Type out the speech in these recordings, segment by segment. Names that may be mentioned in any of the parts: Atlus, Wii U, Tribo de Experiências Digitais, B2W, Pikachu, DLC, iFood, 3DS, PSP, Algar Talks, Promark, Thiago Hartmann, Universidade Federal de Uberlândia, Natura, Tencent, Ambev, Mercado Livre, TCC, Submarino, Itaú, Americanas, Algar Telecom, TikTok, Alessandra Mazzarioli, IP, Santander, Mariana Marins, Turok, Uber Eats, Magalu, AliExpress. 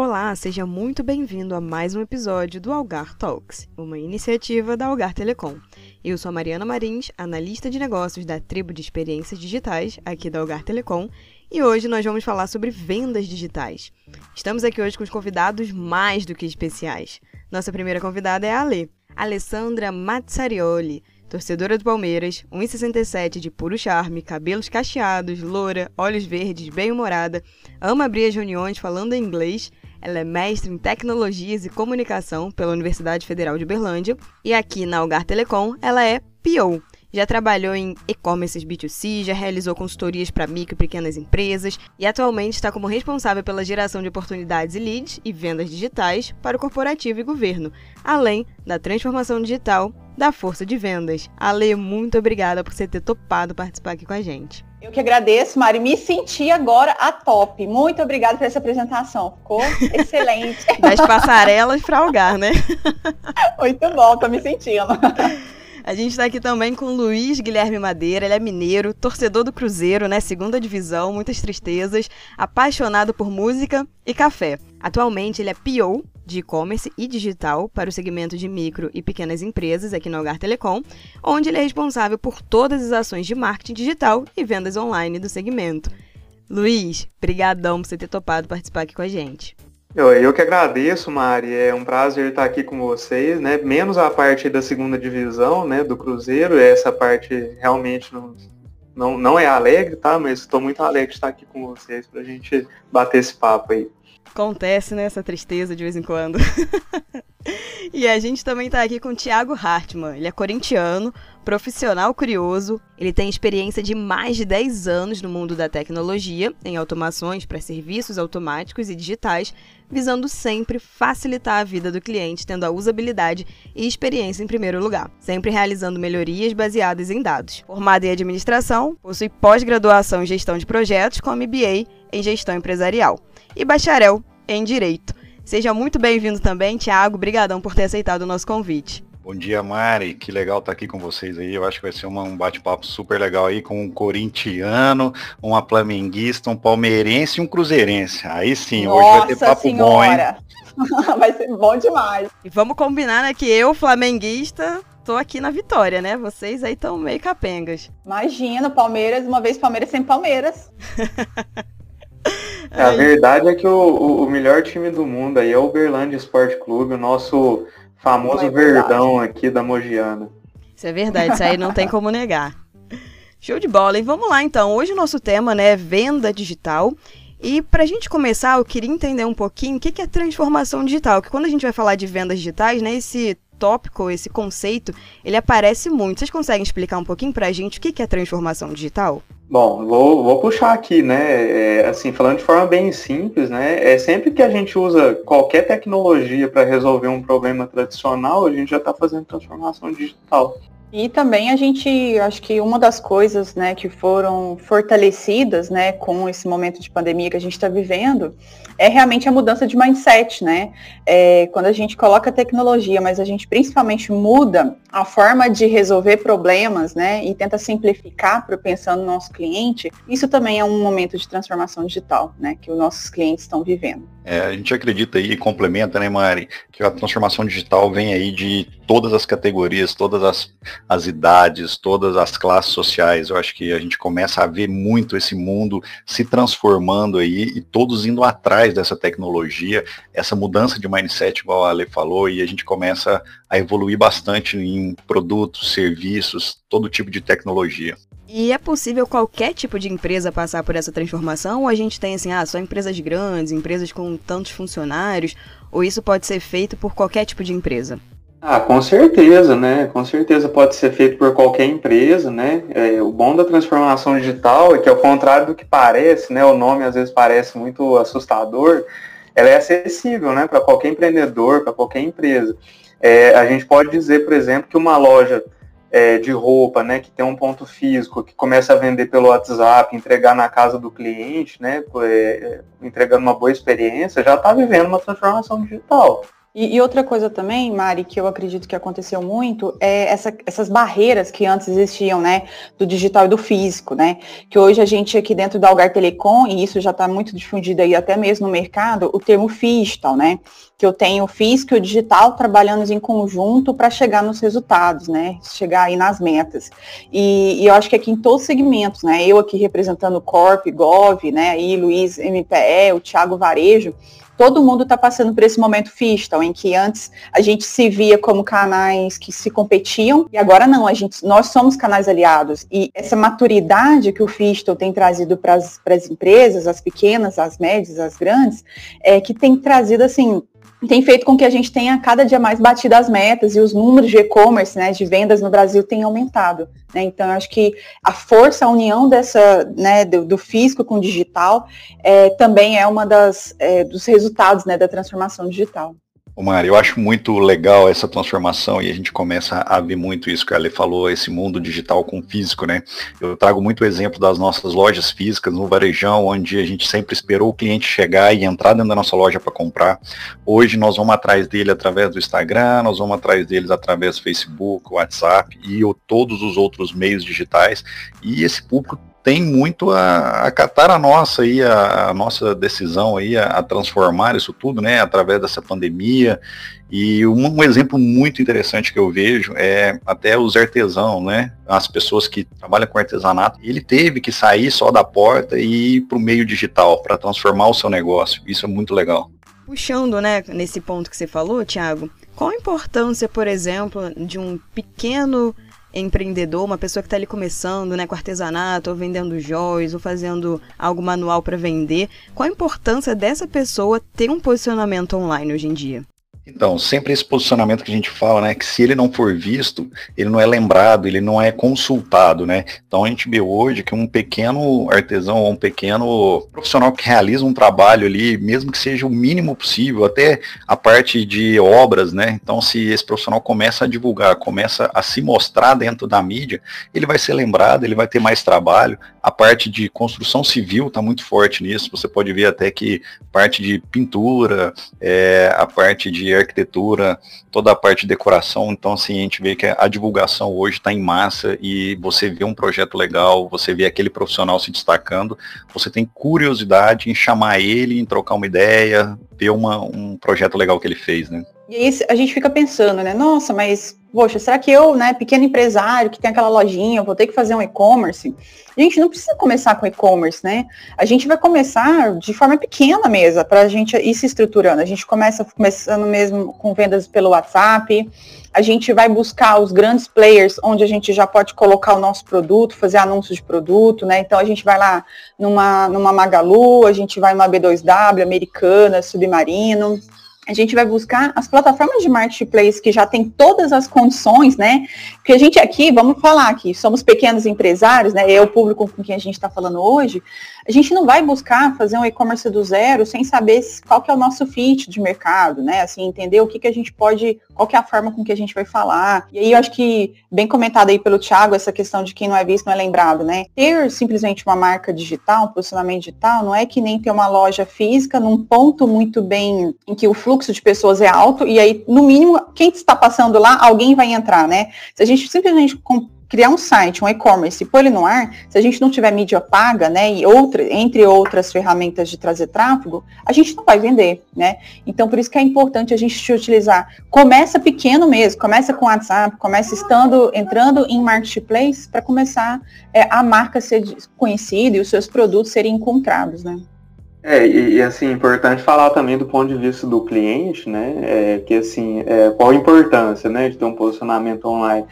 Olá, seja muito bem-vindo a mais um episódio do Algar Talks, uma iniciativa da Algar Telecom. Eu sou a Mariana Marins, analista de negócios da Tribo de Experiências Digitais, aqui da Algar Telecom, e hoje nós vamos falar sobre vendas digitais. Estamos aqui hoje com os convidados mais do que especiais. Nossa primeira convidada é a Alessandra Mazzarioli, torcedora do Palmeiras, 1,67 de puro charme, cabelos cacheados, loura, olhos verdes, bem-humorada, ama abrir as reuniões falando em inglês. Ela é mestre em Tecnologias e Comunicação pela Universidade Federal de Uberlândia e aqui na Algar Telecom ela é PO. Já trabalhou em e-commerces B2C, já realizou consultorias para micro e pequenas empresas e atualmente está como responsável pela geração de oportunidades e leads e vendas digitais para o corporativo e governo, além da transformação digital da força de vendas. Ale, muito obrigada por você ter topado participar aqui com a gente. Eu que agradeço, Mari. Me senti agora a top. Muito obrigada por essa apresentação. Ficou excelente. Das passarelas para Algar, né? Muito bom, tô me sentindo. A gente está aqui também com o Luiz Guilherme Madeira, ele é mineiro, torcedor do Cruzeiro, né, segunda divisão, muitas tristezas, apaixonado por música e café. Atualmente ele é PO de e-commerce e digital para o segmento de micro e pequenas empresas aqui na Algar Telecom, onde ele é responsável por todas as ações de marketing digital e vendas online do segmento. Luiz, brigadão por você ter topado participar aqui com a gente. Eu que agradeço, Mari, é um prazer estar aqui com vocês, né? Menos a parte da segunda divisão, né, do Cruzeiro, essa parte realmente não é alegre, tá? Mas estou muito alegre de estar aqui com vocês para a gente bater esse papo aí. Acontece, né, essa tristeza de vez em quando. E a gente também está aqui com o Thiago Hartmann, ele é corintiano, profissional curioso, ele tem experiência de mais de 10 anos no mundo da tecnologia, em automações para serviços automáticos e digitais, visando sempre facilitar a vida do cliente, tendo a usabilidade e experiência em primeiro lugar, sempre realizando melhorias baseadas em dados. Formado em administração, possui pós-graduação em gestão de projetos com MBA em gestão empresarial e bacharel em direito. Seja muito bem-vindo também, Thiago. Obrigadão por ter aceitado o nosso convite. Bom dia, Mari. Que legal estar aqui com vocês aí. Eu acho que vai ser um bate-papo super legal aí com um corintiano, uma flamenguista, um palmeirense e um cruzeirense. Aí sim, nossa, hoje vai ter papo bom, hein? Vai ser bom demais. E vamos combinar, né, que eu, flamenguista, tô aqui na vitória, né? Vocês aí estão meio capengas. Imagina, Palmeiras, uma vez Palmeiras, sempre Palmeiras. A verdade é que o melhor time do mundo aí é o Uberlândia Sport Clube, o nosso famoso verdão aqui da Mogiana. Isso é verdade, isso aí não tem como negar. Show de bola, e vamos lá então. Hoje o nosso tema, né, é venda digital. E para a gente começar, eu queria entender um pouquinho o que é transformação digital. Porque quando a gente vai falar de vendas digitais, né, esse tópico, esse conceito, ele aparece muito. Vocês conseguem explicar um pouquinho para a gente o que é transformação digital? Bom, vou puxar aqui, né, assim, falando de forma bem simples, né, é sempre que a gente usa qualquer tecnologia para resolver um problema tradicional, a gente já está fazendo transformação digital. E também a gente, acho que uma das coisas, né, que foram fortalecidas, né, com esse momento de pandemia que a gente está vivendo, é realmente a mudança de mindset, né, quando a gente coloca tecnologia, mas a gente principalmente muda a forma de resolver problemas, né, e tenta simplificar para pensando no nosso cliente, isso também é um momento de transformação digital, né, que os nossos clientes estão vivendo. A gente acredita aí, complementa, né, Mari, que a transformação digital vem aí de todas as categorias, todas as idades, todas as classes sociais. Eu acho que a gente começa a ver muito esse mundo se transformando aí e todos indo atrás dessa tecnologia, essa mudança de mindset, igual a Ale falou, e a gente começa a evoluir bastante em produtos, serviços, todo tipo de tecnologia. E é possível qualquer tipo de empresa passar por essa transformação? Ou a gente tem assim, só empresas grandes, empresas com tantos funcionários, ou isso pode ser feito por qualquer tipo de empresa? Com certeza, né? Com certeza pode ser feito por qualquer empresa, né? O bom da transformação digital é que, ao contrário do que parece, né? O nome às vezes parece muito assustador, ela é acessível, né? Para qualquer empreendedor, para qualquer empresa. A gente pode dizer, por exemplo, que uma loja de roupa, né? Que tem um ponto físico, que começa a vender pelo WhatsApp, entregar na casa do cliente, né? Entregando uma boa experiência, já está vivendo uma transformação digital. E outra coisa também, Mari, que eu acredito que aconteceu muito, é essas barreiras que antes existiam, né, do digital e do físico, né, que hoje a gente aqui dentro da Algar Telecom, e isso já está muito difundido aí até mesmo no mercado, o termo phygital, né, que eu tenho o físico e o digital trabalhando em conjunto para chegar nos resultados, né, chegar aí nas metas. E eu acho que aqui em todos os segmentos, né, eu aqui representando o Corp, Gov, né, aí Luiz MPE, o Thiago Varejo, todo mundo está passando por esse momento phygital, em que antes a gente se via como canais que se competiam, e agora não, nós somos canais aliados. E essa maturidade que o phygital tem trazido para as empresas, as pequenas, as médias, as grandes, é que tem trazido, assim, tem feito com que a gente tenha cada dia mais batido as metas, e os números de e-commerce, né, de vendas no Brasil têm aumentado, né? Então, eu acho que a força, a união dessa, né, do físico com o digital também é uma dos resultados, né, da transformação digital. Ô Mari, eu acho muito legal essa transformação, e a gente começa a ver muito isso que a Ale falou, esse mundo digital com o físico, né? Eu trago muito o exemplo das nossas lojas físicas no varejão, onde a gente sempre esperou o cliente chegar e entrar dentro da nossa loja para comprar. Hoje nós vamos atrás dele através do Instagram, nós vamos atrás deles através do Facebook, WhatsApp e todos os outros meios digitais, e esse público tem muito a acatar a nossa decisão aí, a transformar isso tudo, né, através dessa pandemia. E um exemplo muito interessante que eu vejo é até os artesãos, né, as pessoas que trabalham com artesanato. Ele teve que sair só da porta e ir para o meio digital para transformar o seu negócio. Isso é muito legal. Puxando, né, nesse ponto que você falou, Thiago, qual a importância, por exemplo, de um pequeno empreendedor, uma pessoa que está ali começando, né, com artesanato, ou vendendo joias, ou fazendo algo manual para vender? Qual a importância dessa pessoa ter um posicionamento online hoje em dia? Então, sempre esse posicionamento que a gente fala, né, que se ele não for visto, ele não é lembrado, ele não é consultado, né? Então a gente vê hoje que um pequeno artesão ou um pequeno profissional que realiza um trabalho ali, mesmo que seja o mínimo possível, até a parte de obras, né? Então se esse profissional começa a divulgar, começa a se mostrar dentro da mídia, ele vai ser lembrado, ele vai ter mais trabalho. A parte de construção civil está muito forte nisso, você pode ver até que parte de pintura, a parte de arquitetura, toda a parte de decoração. Então assim, a gente vê que a divulgação hoje está em massa, e você vê um projeto legal, você vê aquele profissional se destacando, você tem curiosidade em chamar ele, em trocar uma ideia, ter um projeto legal que ele fez, né? E aí a gente fica pensando, né, nossa, mas, poxa, será que eu, né, pequeno empresário que tem aquela lojinha, vou ter que fazer um e-commerce? A gente não precisa começar com e-commerce, né? A gente vai começar de forma pequena mesmo, para a gente ir se estruturando. A gente começando mesmo com vendas pelo WhatsApp, a gente vai buscar os grandes players, onde a gente já pode colocar o nosso produto, fazer anúncios de produto, né? Então a gente vai lá numa Magalu, a gente vai numa B2W, Americanas, Submarino. A gente vai buscar as plataformas de marketplace que já tem todas as condições, né? Porque a gente aqui, vamos falar aqui, somos pequenos empresários, né? É o público com quem a gente está falando hoje. A gente não vai buscar fazer um e-commerce do zero sem saber qual que é o nosso fit de mercado, né? Assim, entender o que a gente pode, qual que é a forma com que a gente vai falar. E aí eu acho que, bem comentado aí pelo Thiago, essa questão de quem não é visto não é lembrado, né? Ter simplesmente uma marca digital, um posicionamento digital, não é que nem ter uma loja física num ponto muito bem em que o fluxo de pessoas é alto, e aí, no mínimo, quem está passando lá, alguém vai entrar, né? Se a gente simplesmente criar um site, um e-commerce e pôr ele no ar, se a gente não tiver mídia paga, né, e entre outras ferramentas de trazer tráfego, a gente não vai vender, né? Então, por isso que é importante a gente utilizar. Começa pequeno mesmo, começa com WhatsApp, começa entrando em marketplace para começar a marca ser conhecida e os seus produtos serem encontrados, né? E assim, importante falar também do ponto de vista do cliente, né, que assim, qual a importância, né, de ter um posicionamento online.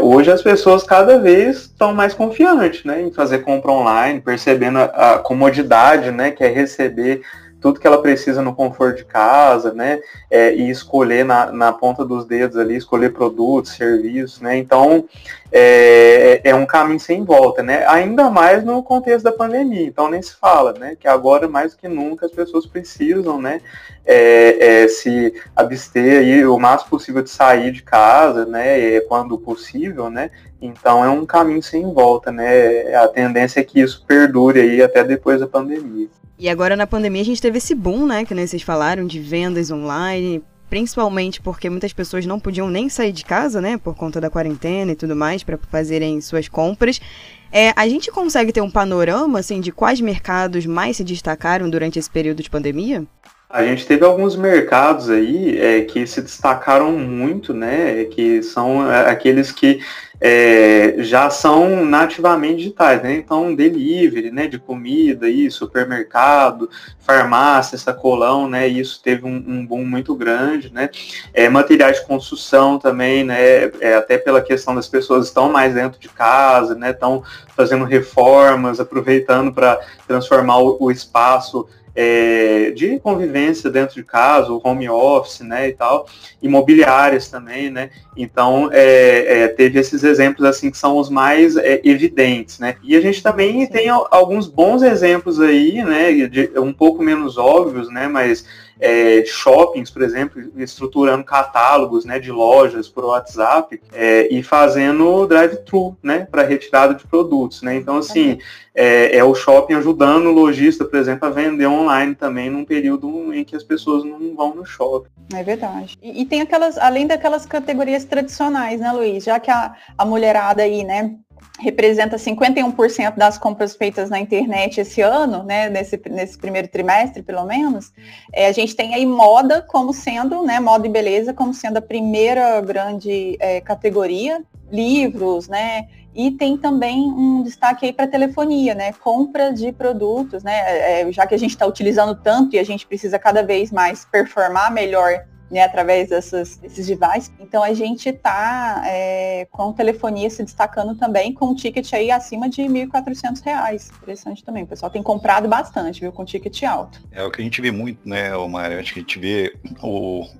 Hoje as pessoas cada vez estão mais confiantes, né, em fazer compra online, percebendo a comodidade, né, que é receber tudo que ela precisa no conforto de casa, né, e escolher na ponta dos dedos ali, escolher produtos, serviços, né, então é um caminho sem volta, né, ainda mais no contexto da pandemia, então nem se fala, né, que agora mais do que nunca as pessoas precisam, né, se abster aí o máximo possível de sair de casa, né, quando possível, né, então é um caminho sem volta, né, a tendência é que isso perdure aí até depois da pandemia. E agora na pandemia a gente teve esse boom, né, que vocês falaram, de vendas online, principalmente porque muitas pessoas não podiam nem sair de casa, né, por conta da quarentena e tudo mais, para fazerem suas compras. A gente consegue ter um panorama, assim, de quais mercados mais se destacaram durante esse período de pandemia? A gente teve alguns mercados aí que se destacaram muito, né, que são aqueles que já são nativamente digitais, né, então delivery, né, de comida, aí, supermercado, farmácia, sacolão, né, isso teve um boom muito grande, né, materiais de construção também, né, até pela questão das pessoas estão mais dentro de casa, né, estão fazendo reformas, aproveitando para transformar o espaço de convivência dentro de casa, o home office, né, e tal, imobiliárias também, né, então teve esses exemplos assim que são os mais evidentes, né, e a gente também tem alguns bons exemplos aí, né, um pouco menos óbvios, né, mas shoppings, por exemplo, estruturando catálogos, né, de lojas por WhatsApp e fazendo drive-thru, né, para retirada de produtos, né, então assim, o shopping ajudando o lojista, por exemplo, a vender online também num período em que as pessoas não vão no shopping. É verdade. E tem aquelas, além daquelas categorias tradicionais, né, Luiz, já que a mulherada aí, né, representa 51% das compras feitas na internet esse ano, né, nesse primeiro trimestre, pelo menos, a gente tem aí moda como sendo, né, moda e beleza como sendo a primeira grande categoria, livros, né, e tem também um destaque aí para telefonia, né, compra de produtos, né, já que a gente está utilizando tanto e a gente precisa cada vez mais performar melhor, né, através desses devices. Então a gente está com telefonia se destacando também, com um ticket aí acima de R$1.400. Interessante também, o pessoal tem comprado bastante, viu, com ticket alto. É o que a gente vê muito, né, Omar? Acho que a gente vê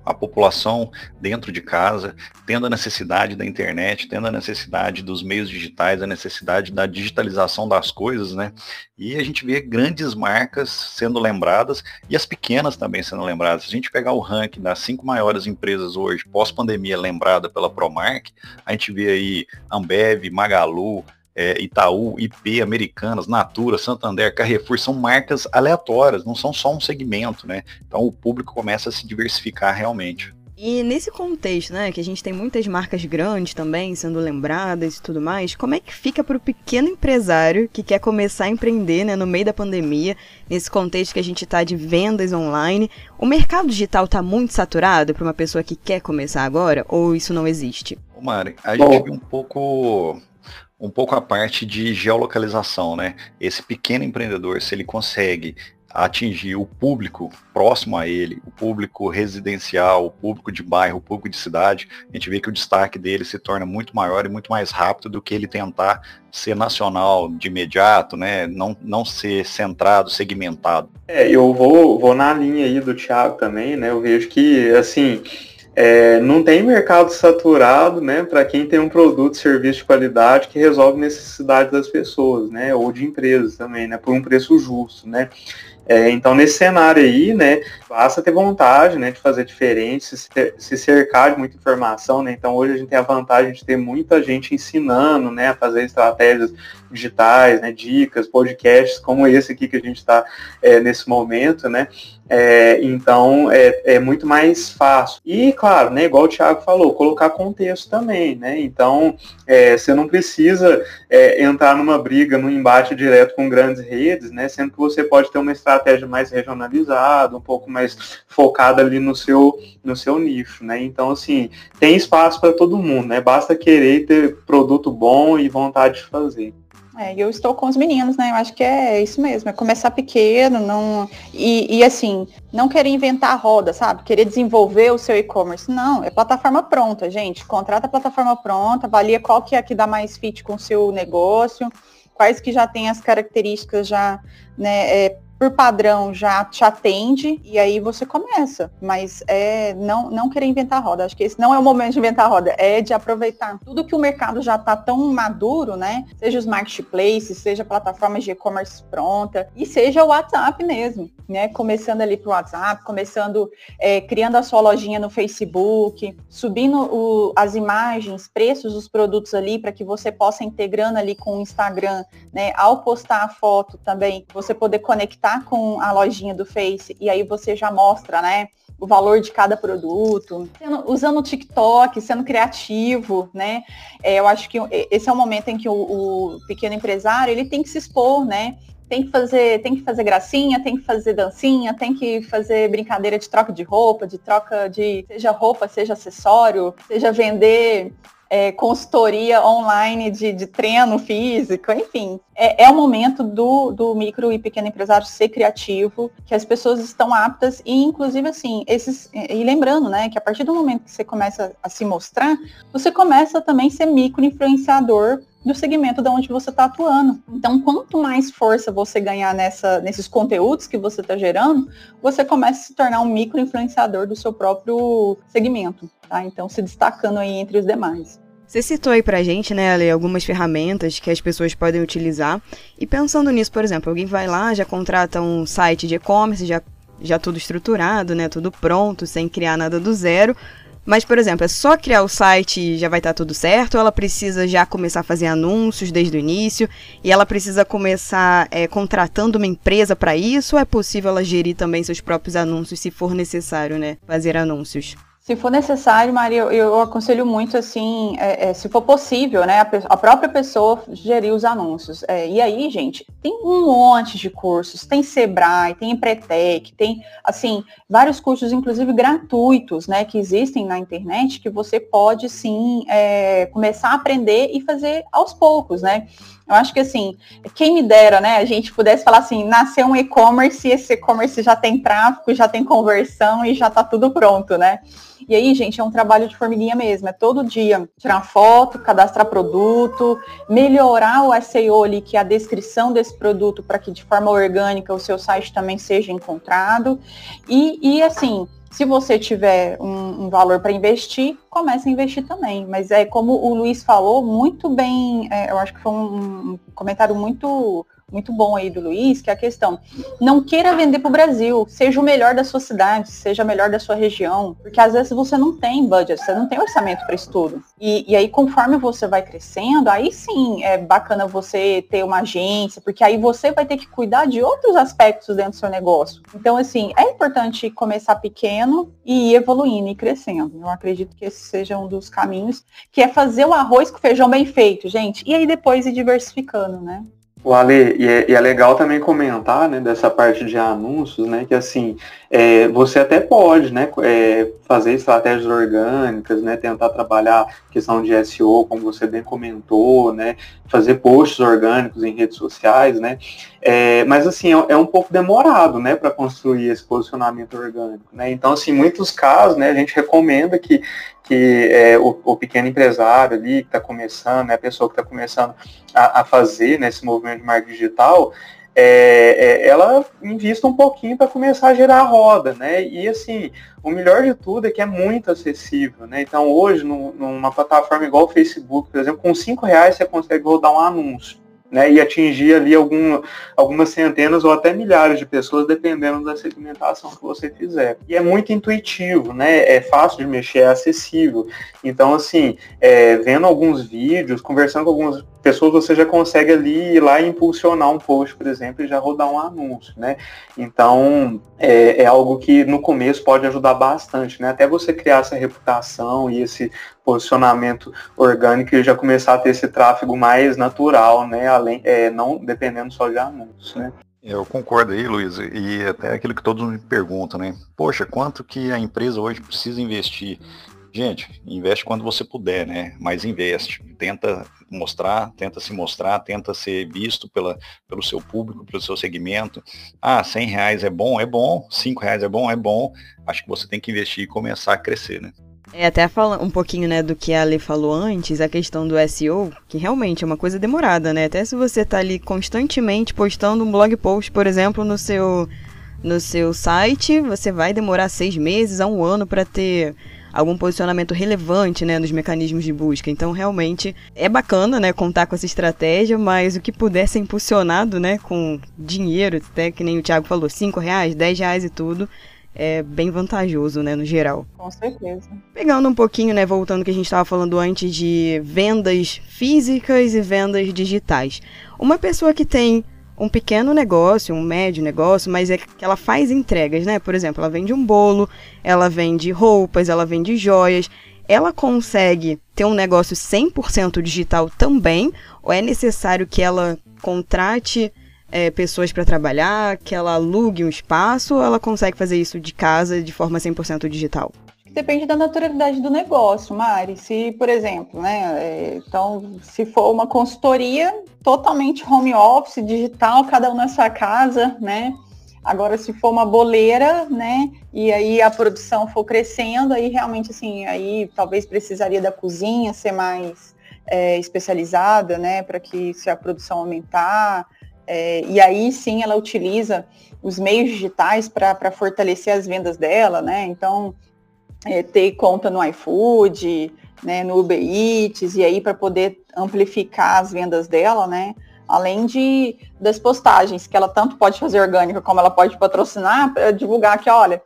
a população dentro de casa, tendo a necessidade da internet, tendo a necessidade dos meios digitais, a necessidade da digitalização das coisas, né? E a gente vê grandes marcas sendo lembradas e as pequenas também sendo lembradas. Se a gente pegar o ranking das 5 maiores empresas hoje, pós-pandemia, lembrada pela Promark, a gente vê aí Ambev, Magalu, Itaú, IP, Americanas, Natura, Santander, Carrefour, são marcas aleatórias, não são só um segmento, né? Então o público começa a se diversificar realmente. E nesse contexto, né, que a gente tem muitas marcas grandes também sendo lembradas e tudo mais, como é que fica para o pequeno empresário que quer começar a empreender, né, no meio da pandemia, nesse contexto que a gente está de vendas online? O mercado digital está muito saturado para uma pessoa que quer começar agora, ou isso não existe? Ô Mari, a gente viu um pouco a parte de geolocalização, né? Esse pequeno empreendedor, se ele consegue atingir o público próximo a ele, o público residencial, o público de bairro, o público de cidade, a gente vê que o destaque dele se torna muito maior e muito mais rápido do que ele tentar ser nacional de imediato, né? Não ser centrado, segmentado. Eu vou na linha aí do Thiago também, né? Eu vejo que, assim, não tem mercado saturado, né, para quem tem um produto, serviço de qualidade que resolve necessidades das pessoas, né, ou de empresas também, né, por um preço justo, né. Então, nesse cenário aí, né, basta ter vontade, né, de fazer diferente, se cercar de muita informação, né. Então, hoje a gente tem a vantagem de ter muita gente ensinando, né, a fazer estratégias digitais, né, dicas, podcasts, como esse aqui que a gente está nesse momento, né. Então, é muito mais fácil. E, claro, né, igual o Thiago falou, colocar contexto também, né. Então, você não precisa entrar numa briga, num embate direto com grandes redes, né, sendo que você pode ter uma estratégia mais regionalizada, um pouco mais focada ali no seu nicho, né? Então, assim, tem espaço para todo mundo, né? Basta querer ter produto bom e vontade de fazer. Eu estou com os meninos, né? Eu acho que é isso mesmo, é começar pequeno, não e assim, não querer inventar a roda, sabe? Querer desenvolver o seu e-commerce. Não, é plataforma pronta, gente. Contrata a plataforma pronta, avalia qual que é a que dá mais fit com o seu negócio, quais que já tem as características já, né, por padrão já te atende, e aí você começa, mas não querer inventar a roda. Acho que esse não é o momento de inventar a roda, é de aproveitar tudo que o mercado já está tão maduro, né, seja os marketplaces, seja plataformas de e-commerce pronta, e seja o WhatsApp mesmo, né, começando ali pro WhatsApp, começando, criando a sua lojinha no Facebook, subindo as imagens, preços dos produtos ali, para que você possa integrando ali com o Instagram, né, ao postar a foto também, você poder conectar com a lojinha do Face e aí você já mostra, né, o valor de cada produto, usando o TikTok, sendo criativo, né? Eu acho que esse é o momento em que o pequeno empresário, ele tem que se expor, né? Tem que fazer gracinha, tem que fazer dancinha, tem que fazer brincadeira de troca de roupa, seja roupa, seja acessório, seja vender consultoria online de treino físico, enfim. É o momento do micro e pequeno empresário ser criativo, que as pessoas estão aptas e, inclusive, assim, e lembrando, né, que a partir do momento que você começa a se mostrar, você começa também a ser micro-influenciador do segmento de onde você está atuando. Então, quanto mais força você ganhar nesses conteúdos que você está gerando, você começa a se tornar um micro-influenciador do seu próprio segmento, tá? Então, se destacando aí entre os demais. Você citou aí pra gente, né, Ale, algumas ferramentas que as pessoas podem utilizar. E pensando nisso, por exemplo, alguém vai lá, já contrata um site de e-commerce, já tudo estruturado, né, tudo pronto, sem criar nada do zero. Mas, por exemplo, é só criar o site e já vai estar tudo certo? Ou ela precisa já começar a fazer anúncios desde o início? E ela precisa começar contratando uma empresa para isso? Ou é possível ela gerir também seus próprios anúncios, se for necessário, né, fazer anúncios? Se for necessário, Maria, eu aconselho muito, assim, se for possível, né, a própria pessoa gerir os anúncios. E aí, gente, tem um monte de cursos, tem Sebrae, tem Empretec, tem, assim, vários cursos, inclusive, gratuitos, né, que existem na internet, que você pode, sim, começar a aprender e fazer aos poucos, né. Eu acho que, assim, quem me dera, né, a gente pudesse falar assim, nasceu um e-commerce, esse e-commerce já tem tráfego, já tem conversão e já tá tudo pronto, né. E aí, gente, é um trabalho de formiguinha mesmo, é todo dia tirar foto, cadastrar produto, melhorar o SEO ali, que é a descrição desse produto, para que de forma orgânica o seu site também seja encontrado. E assim, se você tiver um valor para investir, comece a investir também. Mas é como o Luiz falou, muito bem, eu acho que foi um comentário muito, muito bom aí do Luiz, que é a questão, não queira vender para o Brasil, seja o melhor da sua cidade, seja o melhor da sua região, porque às vezes você não tem budget, você não tem orçamento para isso tudo. E aí, conforme você vai crescendo, aí sim é bacana você ter uma agência, porque aí você vai ter que cuidar de outros aspectos dentro do seu negócio. Então, assim, é importante começar pequeno e ir evoluindo e crescendo. Eu acredito que esse seja um dos caminhos, que é fazer o arroz com feijão bem feito, gente, e aí depois ir diversificando, né? O Ale, e é legal também comentar, né, dessa parte de anúncios, né, que assim, você até pode, né, fazer estratégias orgânicas, né, tentar trabalhar questão de SEO, como você bem comentou, né, fazer posts orgânicos em redes sociais, né, mas assim, é um pouco demorado, né, para construir esse posicionamento orgânico, né, então assim, em muitos casos, né, a gente recomenda que o pequeno empresário ali que está começando, né, a pessoa que está começando a fazer, né, esse movimento de marketing digital, ela invista um pouquinho para começar a gerar a roda, né? E assim, o melhor de tudo é que é muito acessível, né? Então hoje, numa plataforma igual o Facebook, por exemplo, com R$5 você consegue rodar um anúncio, né, e atingir ali algumas centenas ou até milhares de pessoas, dependendo da segmentação que você fizer. E é muito intuitivo, né, é fácil de mexer, é acessível. Então, assim, vendo alguns vídeos, conversando com algumas pessoas, você já consegue ali ir lá e impulsionar um post, por exemplo, e já rodar um anúncio, né. Então, é algo que no começo pode ajudar bastante, né, até você criar essa reputação e esse posicionamento orgânico e já começar a ter esse tráfego mais natural, né, não dependendo só de anúncios, né? Eu concordo aí, Luiz, e até aquilo que todos me perguntam, né? Poxa, quanto que a empresa hoje precisa investir? Gente, investe quando você puder, né? Mas investe, tenta mostrar, tenta se mostrar, tenta ser visto pelo seu público, pelo seu segmento. Ah, R$100 é bom? É bom. R$5 é bom? É bom. Acho que você tem que investir e começar a crescer, né? Até falando um pouquinho, né, do que a Ale falou antes, a questão do SEO, que realmente é uma coisa demorada, né? Até se você tá ali constantemente postando um blog post, por exemplo, no seu site, você vai demorar 6 meses a 1 ano para ter algum posicionamento relevante, né, nos mecanismos de busca. Então, realmente, é bacana, né, contar com essa estratégia, mas o que puder ser impulsionado, né, com dinheiro, até que nem o Thiago falou, R$5, R$10 e tudo, é bem vantajoso, né, no geral. Com certeza. Pegando um pouquinho, né, voltando ao que a gente estava falando antes de vendas físicas e vendas digitais. Uma pessoa que tem um pequeno negócio, um médio negócio, mas é que ela faz entregas, né? Por exemplo, ela vende um bolo, ela vende roupas, ela vende joias. Ela consegue ter um negócio 100% digital também? Ou é necessário que ela contrate pessoas para trabalhar, que ela alugue um espaço, ou ela consegue fazer isso de casa de forma 100% digital? Depende da naturalidade do negócio, Mari. Se, por exemplo, né, então, se for uma consultoria totalmente home office, digital, cada um na sua casa, né? Agora, se for uma boleira, né, e aí a produção for crescendo, aí realmente, assim, aí talvez precisaria da cozinha ser mais especializada, né, para que se a produção aumentar. E aí sim ela utiliza os meios digitais para fortalecer as vendas dela, né? Então, ter conta no iFood, né, no Uber Eats, e aí para poder amplificar as vendas dela, né? Além das postagens, que ela tanto pode fazer orgânica como ela pode patrocinar, para divulgar que, olha,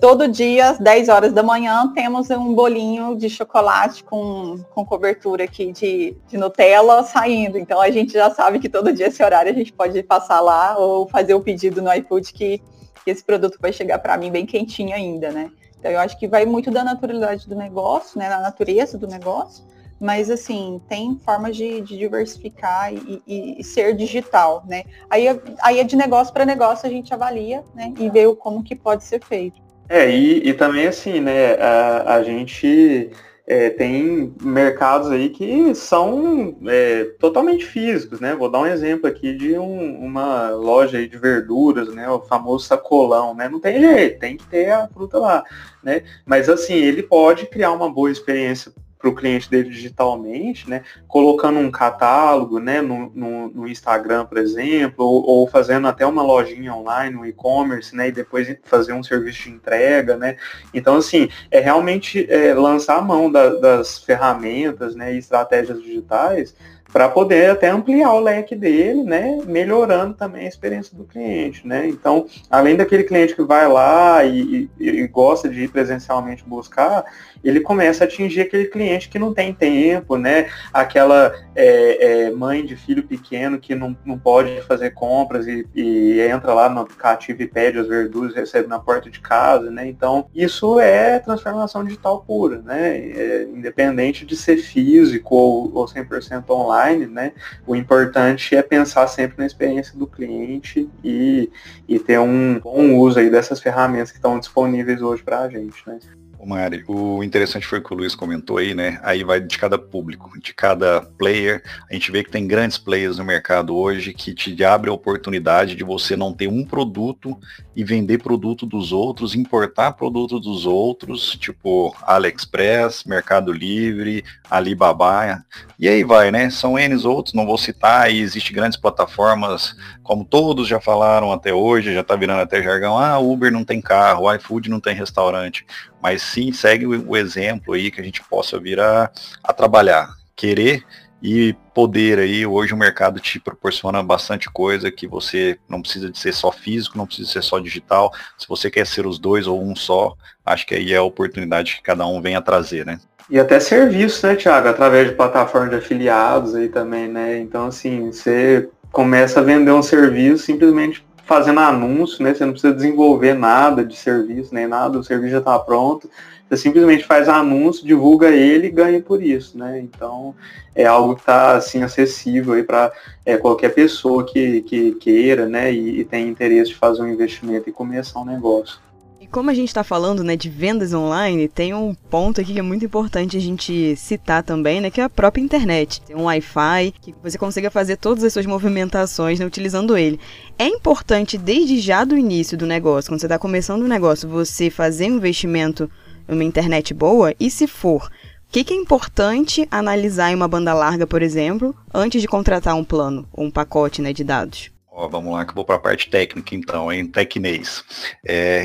todo dia às 10 horas da manhã temos um bolinho de chocolate com cobertura aqui de Nutella saindo. Então a gente já sabe que todo dia esse horário a gente pode passar lá ou fazer o pedido no iFood que esse produto vai chegar para mim bem quentinho ainda, né? Então eu acho que vai muito da naturalidade do negócio, né, da natureza do negócio. Mas, assim, tem formas de diversificar e ser digital, né? Aí é de negócio para negócio, a gente avalia, né? E vê como que pode ser feito. E também, assim, né? A gente tem mercados aí que são totalmente físicos, né? Vou dar um exemplo aqui de uma loja aí de verduras, né? O famoso sacolão, né? Não tem jeito, tem que ter a fruta lá, né? Mas, assim, ele pode criar uma boa experiência para o cliente dele digitalmente, né, colocando um catálogo, né, no Instagram, por exemplo, ou fazendo até uma lojinha online, um e-commerce, né, e depois fazer um serviço de entrega, né. Então, assim, é realmente lançar a mão das ferramentas, né, e estratégias digitais para poder até ampliar o leque dele, né, melhorando também a experiência do cliente, né. Então, além daquele cliente que vai lá e gosta de ir presencialmente buscar, ele começa a atingir aquele cliente que não tem tempo, né, aquela mãe de filho pequeno que não pode fazer compras e entra lá no aplicativo e pede as verduras, recebe na porta de casa, né. Então, isso é transformação digital pura, né, independente de ser físico ou 100% online. Né? O importante é pensar sempre na experiência do cliente e ter um bom uso aí dessas ferramentas que estão disponíveis hoje para a gente, né? Mari, o interessante foi o que o Luiz comentou aí, né? Aí vai de cada público, de cada player. A gente vê que tem grandes players no mercado hoje que te abre a oportunidade de você não ter um produto e vender produto dos outros, importar produto dos outros, tipo AliExpress, Mercado Livre, Alibaba, e aí vai, né? São N outros, não vou citar, e existem grandes plataformas, como todos já falaram até hoje, já tá virando até jargão, Uber não tem carro, iFood não tem restaurante, mas sim, segue o exemplo aí que a gente possa vir a trabalhar, querer e poder aí. Hoje o mercado te proporciona bastante coisa que você não precisa de ser só físico, não precisa ser só digital. Se você quer ser os dois ou um só, acho que aí é a oportunidade que cada um vem a trazer, né? E até serviços, né, Thiago? Através de plataforma de afiliados aí também, né? Então, assim, você começa a vender um serviço simplesmente fazendo anúncio, né? Você não precisa desenvolver nada de serviço, nem nada, o serviço já está pronto. Você simplesmente faz anúncio, divulga ele e ganha por isso, né? Então, é algo que está, assim, acessível aí para qualquer pessoa que queira, né? E tem interesse de fazer um investimento e começar um negócio. E como a gente está falando, né, de vendas online, tem um ponto aqui que é muito importante a gente citar também, né, que é a própria internet. Tem um Wi-Fi que você consegue fazer todas as suas movimentações, né, utilizando ele. É importante desde já do início do negócio, quando você está começando o negócio, você fazer um investimento numa internet boa? E se for, o que é importante analisar em uma banda larga, por exemplo, antes de contratar um plano ou um pacote, né, de dados? Vamos lá, que eu vou para a parte técnica então, em tecnês.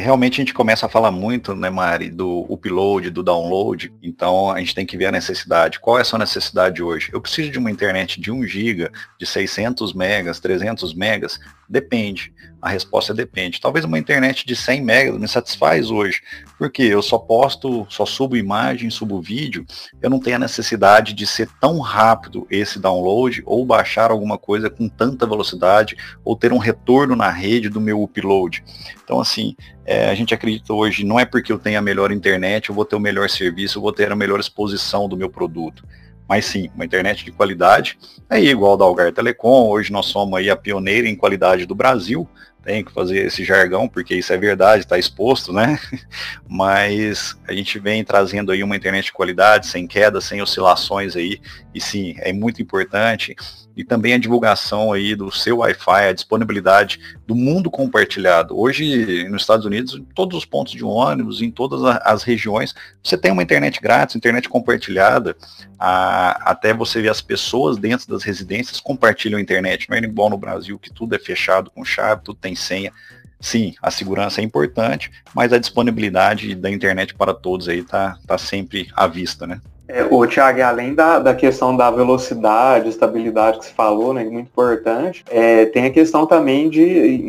Realmente a gente começa a falar muito, né, Mari, do upload, do download. Então a gente tem que ver a necessidade. Qual é a sua necessidade hoje? Eu preciso de uma internet de 1 GB, de 600 megas, 300 megas? Depende. A resposta é depende. Talvez uma internet de 100 megas me satisfaz hoje, porque eu só posto, só subo imagem, subo vídeo. Eu não tenho a necessidade de ser tão rápido esse download ou baixar alguma coisa com tanta velocidade ou ter um retorno na rede do meu upload. Então, assim, a gente acredita hoje, não é porque eu tenho a melhor internet, eu vou ter o melhor serviço, eu vou ter a melhor exposição do meu produto. Mas sim, uma internet de qualidade é igual da Algar Telecom. Hoje nós somos aí a pioneira em qualidade do Brasil. Tem que fazer esse jargão, porque isso é verdade, está exposto, né? Mas a gente vem trazendo aí uma internet de qualidade, sem queda, sem oscilações aí, e sim, é muito importante. E também a divulgação aí do seu Wi-Fi, a disponibilidade do mundo compartilhado. Hoje, nos Estados Unidos, em todos os pontos de ônibus, em todas as regiões, você tem uma internet grátis, internet compartilhada, até você ver as pessoas dentro das residências compartilham a internet. Não é igual no Brasil, que tudo é fechado com chave, tudo tem senha. Sim, a segurança é importante, mas a disponibilidade da internet para todos aí tá sempre à vista, né? O Thiago, além da questão da velocidade, estabilidade que você falou, né, muito importante, tem a questão também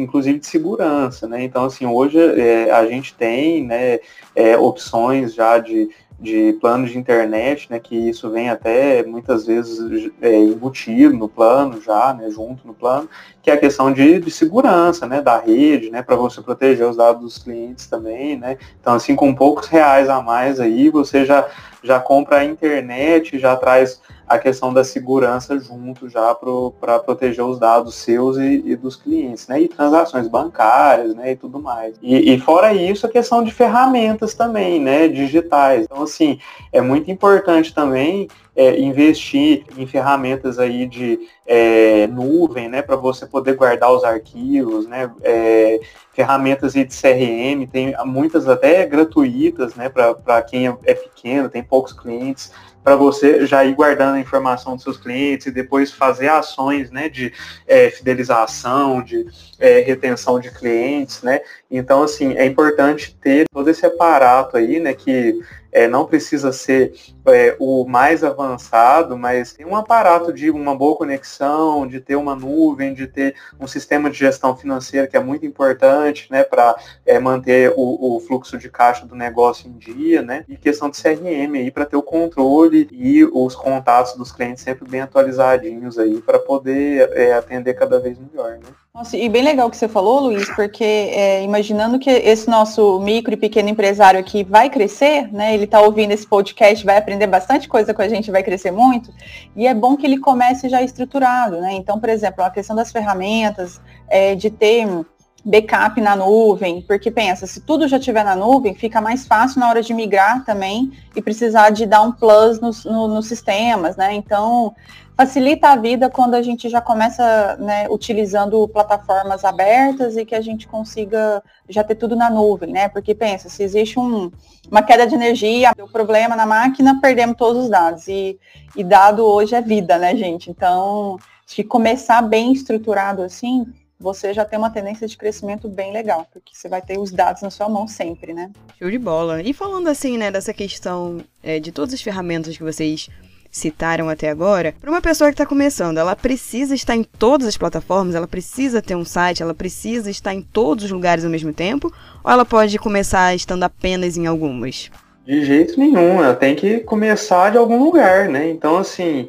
inclusive de segurança, né? Então, assim, hoje a gente tem, né, opções já de planos de internet, né, que isso vem até muitas vezes embutido no plano já, né, junto no plano, que é a questão de segurança, né, da rede, né, para você proteger os dados dos clientes também, né. Então, assim, com poucos reais a mais aí, você já compra a internet, já traz a questão da segurança junto já para proteger os dados seus e dos clientes, né? E transações bancárias, né? E tudo mais. E fora isso, a questão de ferramentas também, né? Digitais. Então, assim, é muito importante também investir em ferramentas aí de nuvem, né? Para você poder guardar os arquivos, né? Ferramentas aí de CRM, tem muitas até gratuitas, né? Para quem é pequeno, tem poucos clientes, para você já ir guardando a informação dos seus clientes e depois fazer ações, né, de fidelização, de retenção de clientes, né? Então, assim, é importante ter todo esse aparato aí, né, que não precisa ser o mais avançado, mas tem um aparato de uma boa conexão, de ter uma nuvem, de ter um sistema de gestão financeira que é muito importante, né, para manter o fluxo de caixa do negócio em dia, né? E questão de CRM aí para ter o controle e os contatos dos clientes sempre bem atualizadinhos aí para poder atender cada vez melhor, né? Nossa, e bem legal o que você falou, Luiz, porque imaginando que esse nosso micro e pequeno empresário aqui vai crescer, né? Ele está ouvindo esse podcast, vai aprender bastante coisa com a gente, vai crescer muito, e é bom que ele comece já estruturado, né? Então, por exemplo, a questão das ferramentas, de ter backup na nuvem, porque pensa, se tudo já estiver na nuvem, fica mais fácil na hora de migrar também e precisar de dar um plus nos sistemas, né? Então, facilita a vida quando a gente já começa, né, utilizando plataformas abertas e que a gente consiga já ter tudo na nuvem, né? Porque pensa, se existe uma queda de energia, deu problema na máquina, perdemos todos os dados. E dado hoje é vida, né, gente? Então, se começar bem estruturado assim, você já tem uma tendência de crescimento bem legal, porque você vai ter os dados na sua mão sempre, né? Show de bola. E falando assim, né, dessa questão de todas as ferramentas que vocês citaram até agora, para uma pessoa que está começando, ela precisa estar em todas as plataformas, ela precisa ter um site, ela precisa estar em todos os lugares ao mesmo tempo, ou ela pode começar estando apenas em algumas? De jeito nenhum, ela tem que começar de algum lugar, né? Então, assim,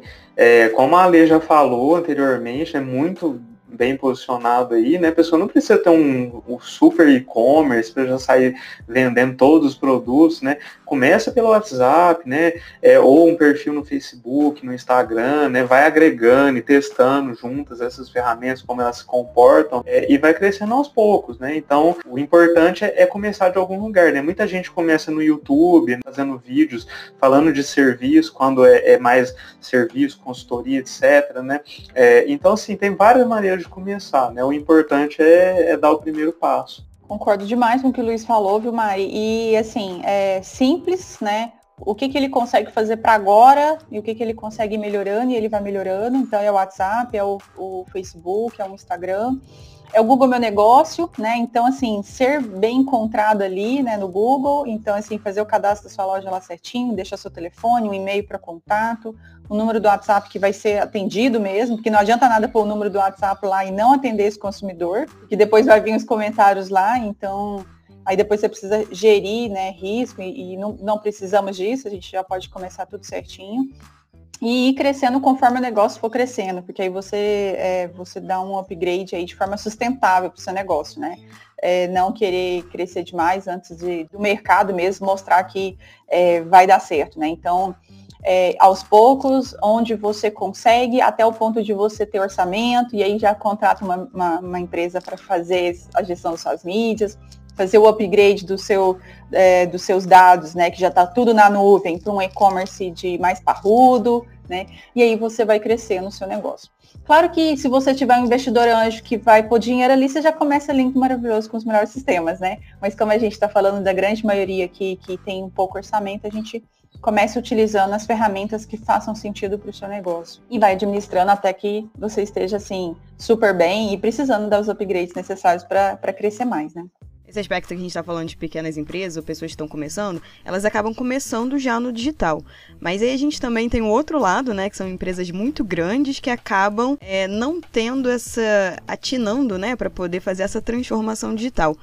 como a Ale já falou anteriormente, é muito bem posicionado aí, né? A pessoa não precisa ter um super e-commerce para já sair vendendo todos os produtos, né? Começa pelo WhatsApp, né? Ou um perfil no Facebook, no Instagram, né? Vai agregando e testando juntas essas ferramentas, como elas se comportam, e vai crescendo aos poucos, né? Então, o importante é começar de algum lugar, né? Muita gente começa no YouTube, fazendo vídeos, falando de serviço, quando é mais serviço, consultoria, etc, né? Então, assim, tem várias maneiras de começar, né? O importante é dar o primeiro passo. Concordo demais com o que o Luiz falou, viu, Mari? E, assim, é simples, né? O que ele consegue fazer para agora e o que ele consegue ir melhorando, e ele vai melhorando. Então, é o WhatsApp, é o Facebook, é o Instagram, é o Google Meu Negócio, né? Então, assim, ser bem encontrado ali, né, no Google. Então, assim, fazer o cadastro da sua loja lá certinho, deixar seu telefone, um e-mail para contato, o número do WhatsApp que vai ser atendido mesmo, porque não adianta nada pôr o número do WhatsApp lá e não atender esse consumidor, que depois vai vir os comentários lá, então aí depois você precisa gerir, né, risco, e não precisamos disso, a gente já pode começar tudo certinho. e ir crescendo conforme o negócio for crescendo, porque aí você dá um upgrade aí de forma sustentável para o seu negócio, né? Não querer crescer demais antes do mercado mesmo mostrar que vai dar certo, né? Então, aos poucos, onde você consegue, até o ponto de você ter orçamento, e aí já contrata uma empresa para fazer a gestão das suas mídias, fazer o upgrade dos seus dados, né, que já está tudo na nuvem, para um e-commerce de mais parrudo, né, e aí você vai crescer no seu negócio. Claro que se você tiver um investidor anjo que vai pôr dinheiro ali, você já começa link maravilhoso com os melhores sistemas, né? Mas como a gente está falando da grande maioria aqui, que tem um pouco orçamento, a gente começa utilizando as ferramentas que façam sentido para o seu negócio. E vai administrando até que você esteja, assim, super bem e precisando dar os upgrades necessários para crescer mais, né? Esse aspecto que a gente está falando de pequenas empresas ou pessoas que estão começando, elas acabam começando já no digital. Mas aí a gente também tem o outro lado, né, que são empresas muito grandes que acabam não tendo atinando, né, para poder fazer essa transformação digital.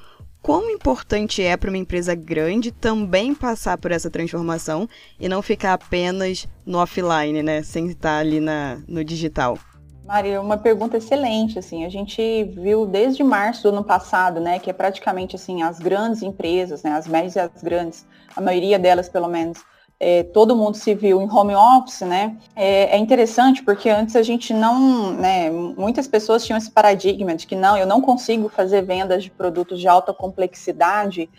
Quão importante é para uma empresa grande também passar por essa transformação e não ficar apenas no offline, né, sem estar ali no digital? Maria, uma pergunta excelente, assim, a gente viu desde março do ano passado, né, que é praticamente, assim, as grandes empresas, né, as médias e as grandes, a maioria delas, pelo menos, todo mundo se viu em home office, né, é interessante porque antes a gente não, né, muitas pessoas tinham esse paradigma de que não, eu não consigo fazer vendas de produtos de alta complexidade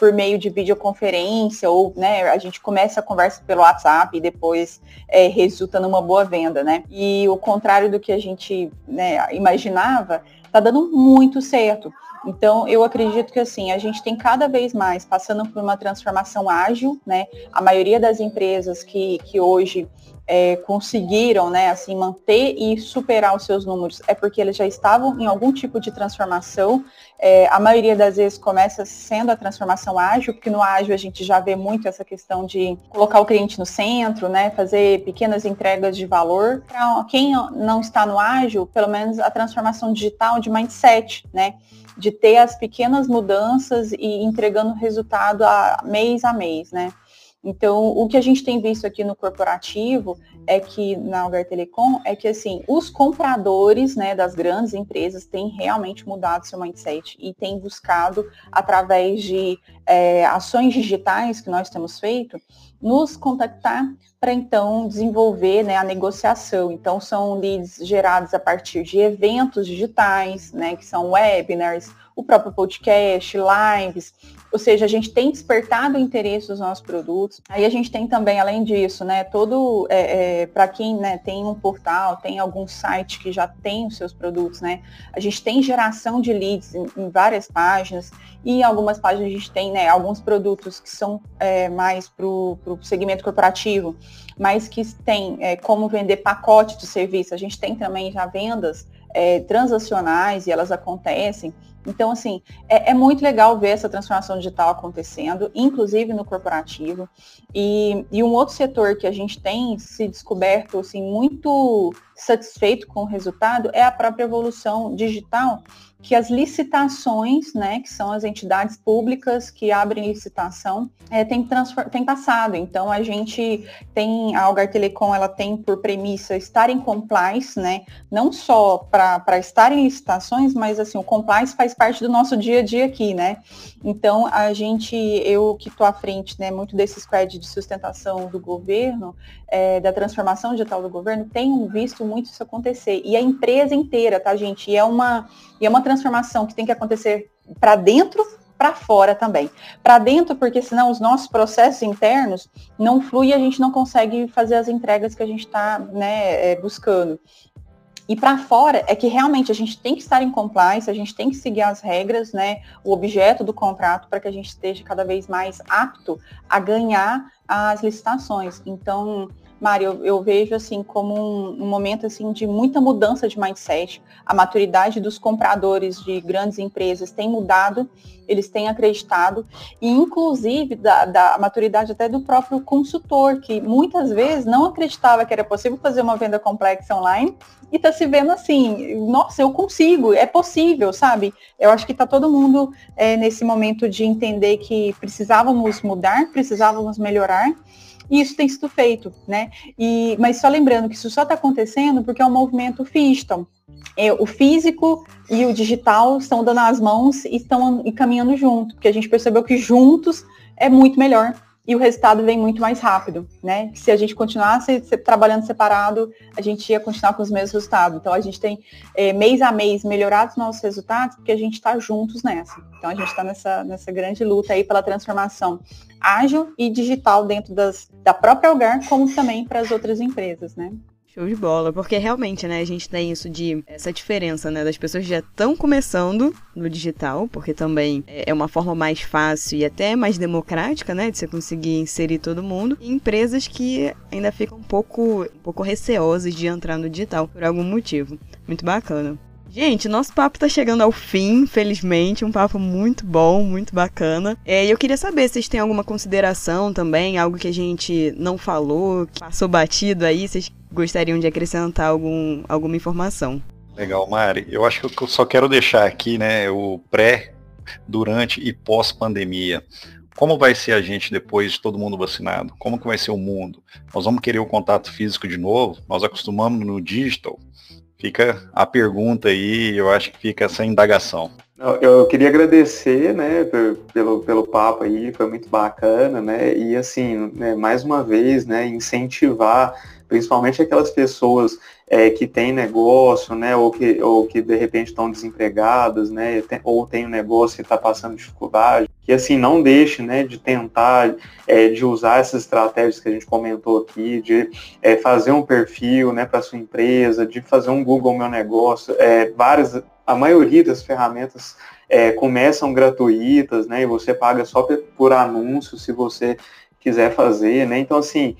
por meio de videoconferência ou, né, a gente começa a conversa pelo WhatsApp e depois resulta numa boa venda, né, e o contrário do que a gente, né, imaginava, tá dando muito certo. Então, eu acredito que, assim, a gente tem cada vez mais passando por uma transformação ágil, né? A maioria das empresas que hoje conseguiram, né, assim, manter e superar os seus números é porque eles já estavam em algum tipo de transformação. A maioria das vezes começa sendo a transformação ágil, porque no ágil a gente já vê muito essa questão de colocar o cliente no centro, né, fazer pequenas entregas de valor. Para quem não está no ágil, pelo menos a transformação digital de mindset, né, de ter as pequenas mudanças e entregando resultado a mês, né? Então, o que a gente tem visto aqui no corporativo é que, na Algar Telecom, é que, assim, os compradores, né, das grandes empresas têm realmente mudado seu mindset e têm buscado, através de ações digitais que nós temos feito, nos contactar para, então, desenvolver, né, a negociação. Então, são leads gerados a partir de eventos digitais, né, que são webinars, o próprio podcast, lives, ou seja, a gente tem despertado o interesse dos nossos produtos. Aí a gente tem também, além disso, né, todo, para quem, né, tem um portal, tem algum site que já tem os seus produtos, né, a gente tem geração de leads em várias páginas, e em algumas páginas a gente tem, né, alguns produtos que são mais para o segmento corporativo, mas que tem como vender pacote de serviço. A gente tem também já vendas transacionais e elas acontecem. Então, assim, é muito legal ver essa transformação digital acontecendo, inclusive no corporativo. E um outro setor que a gente tem se descoberto, assim, muito satisfeito com o resultado é a própria evolução digital, que as licitações, né, que são as entidades públicas que abrem licitação, tem passado. Então, a gente tem, a Algar Telecom, ela tem por premissa estar em compliance, né, não só para estar em licitações, mas, assim, o compliance faz parte do nosso dia a dia aqui, né? Então, eu que estou à frente, né, muito desse squad de sustentação do governo, da transformação digital do governo, tenho visto muito isso acontecer. E a empresa inteira, tá, gente? E é uma transformação que tem que acontecer para dentro, para fora também. Para dentro, porque senão os nossos processos internos não fluem e a gente não consegue fazer as entregas que a gente está, né, buscando. E para fora é que realmente a gente tem que estar em compliance, a gente tem que seguir as regras, né, o objeto do contrato, para que a gente esteja cada vez mais apto a ganhar as licitações. Então, Mari, eu vejo, assim, como um momento, assim, de muita mudança de mindset. A maturidade dos compradores de grandes empresas tem mudado, eles têm acreditado, e inclusive da maturidade até do próprio consultor, que muitas vezes não acreditava que era possível fazer uma venda complexa online e está se vendo assim, nossa, eu consigo, é possível, sabe? Eu acho que está todo mundo nesse momento de entender que precisávamos mudar, precisávamos melhorar, E isso tem sido feito, né? Mas só lembrando que isso só está acontecendo porque é um movimento fiston. O físico e o digital estão dando as mãos e estão caminhando junto, porque a gente percebeu que juntos é muito melhor e o resultado vem muito mais rápido, né? Se a gente continuasse trabalhando separado, a gente ia continuar com os mesmos resultados. Então, a gente tem, mês a mês, melhorado os nossos resultados, porque a gente está juntos nessa. Então, a gente está nessa grande luta aí pela transformação ágil e digital dentro da própria Algar, como também para as outras empresas, né? Show de bola, porque realmente, né, a gente tem isso de, essa diferença, né, das pessoas que já estão começando no digital, porque também é uma forma mais fácil e até mais democrática, né, de você conseguir inserir todo mundo, e empresas que ainda ficam um pouco receosas de entrar no digital por algum motivo. Muito bacana. Gente, nosso papo tá chegando ao fim, felizmente, um papo muito bom, muito bacana. Eu queria saber se vocês têm alguma consideração também, algo que a gente não falou, que passou batido aí, vocês gostariam de acrescentar alguma informação. Legal, Mari. Eu acho que eu só quero deixar aqui, né, o pré, durante e pós-pandemia. Como vai ser a gente depois de todo mundo vacinado? Como que vai ser o mundo? Nós vamos querer o contato físico de novo? Nós acostumamos no digital? Fica a pergunta aí, eu acho que fica essa indagação. Eu queria agradecer, né, pelo papo aí, foi muito bacana, né, e assim, né, mais uma vez, né, incentivar principalmente aquelas pessoas que têm negócio, né, ou que de repente estão desempregadas, né, ou tem um negócio e está passando dificuldade, que assim, não deixe, né, de tentar, de usar essas estratégias que a gente comentou aqui, de fazer um perfil, né, para sua empresa, de fazer um Google Meu Negócio, a maioria das ferramentas começam gratuitas, né, e você paga só por anúncio se você quiser fazer, né? Então, assim,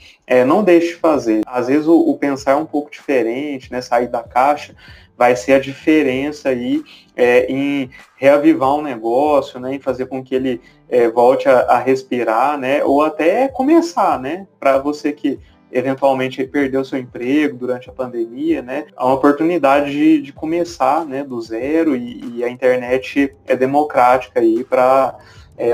não deixe de fazer. Às vezes o pensar é um pouco diferente, né? Sair da caixa vai ser a diferença aí em reavivar um negócio, né? Em fazer com que ele volte a respirar, né? Ou até começar, né? Para você que eventualmente perdeu seu emprego durante a pandemia, né? Há uma oportunidade de começar, né? Do zero, e a internet é democrática aí para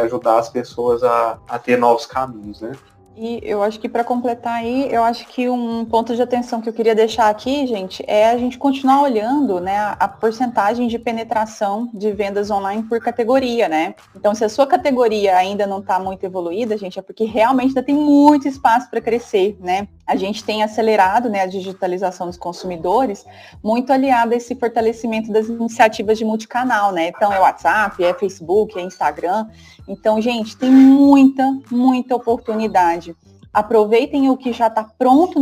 ajudar as pessoas a ter novos caminhos, né? E eu acho que, para completar aí, eu acho que um ponto de atenção que eu queria deixar aqui, gente, é a gente continuar olhando, né, a porcentagem de penetração de vendas online por categoria, né? Então, se a sua categoria ainda não está muito evoluída, gente, é porque realmente ainda tem muito espaço para crescer, né? A gente tem acelerado, né, a digitalização dos consumidores, muito aliada a esse fortalecimento das iniciativas de multicanal, né? Então, é WhatsApp, é Facebook, é Instagram. Então, gente, tem muita, muita oportunidade. Aproveitem o que já está pronto,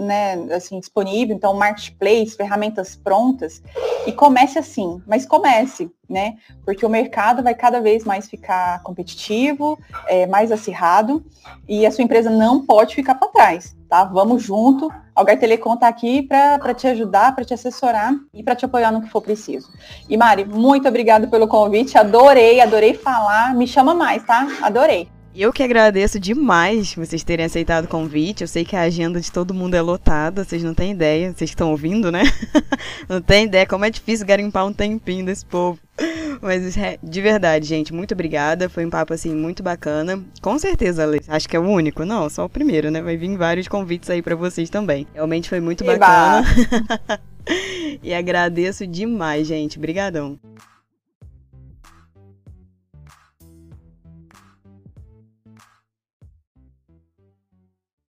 né, assim, disponível, então, marketplace, ferramentas prontas, e comece assim, mas comece, né? Porque o mercado vai cada vez mais ficar competitivo, mais acirrado, e a sua empresa não pode ficar para trás. Tá? Vamos junto, Algar Telecom está aqui para te ajudar, para te assessorar e para te apoiar no que for preciso. E Mari, muito obrigada pelo convite, adorei falar, me chama mais, tá? Adorei. Eu que agradeço demais vocês terem aceitado o convite, eu sei que a agenda de todo mundo é lotada, vocês não têm ideia, vocês estão ouvindo, né? Não tem ideia como é difícil garimpar um tempinho desse povo. Mas de verdade, gente, muito obrigada. Foi um papo, assim, muito bacana. Com certeza, Alê, acho que é o único. Não, só o primeiro, né? Vai vir vários convites aí pra vocês também. Realmente foi muito bacana. E agradeço demais, gente. Obrigadão.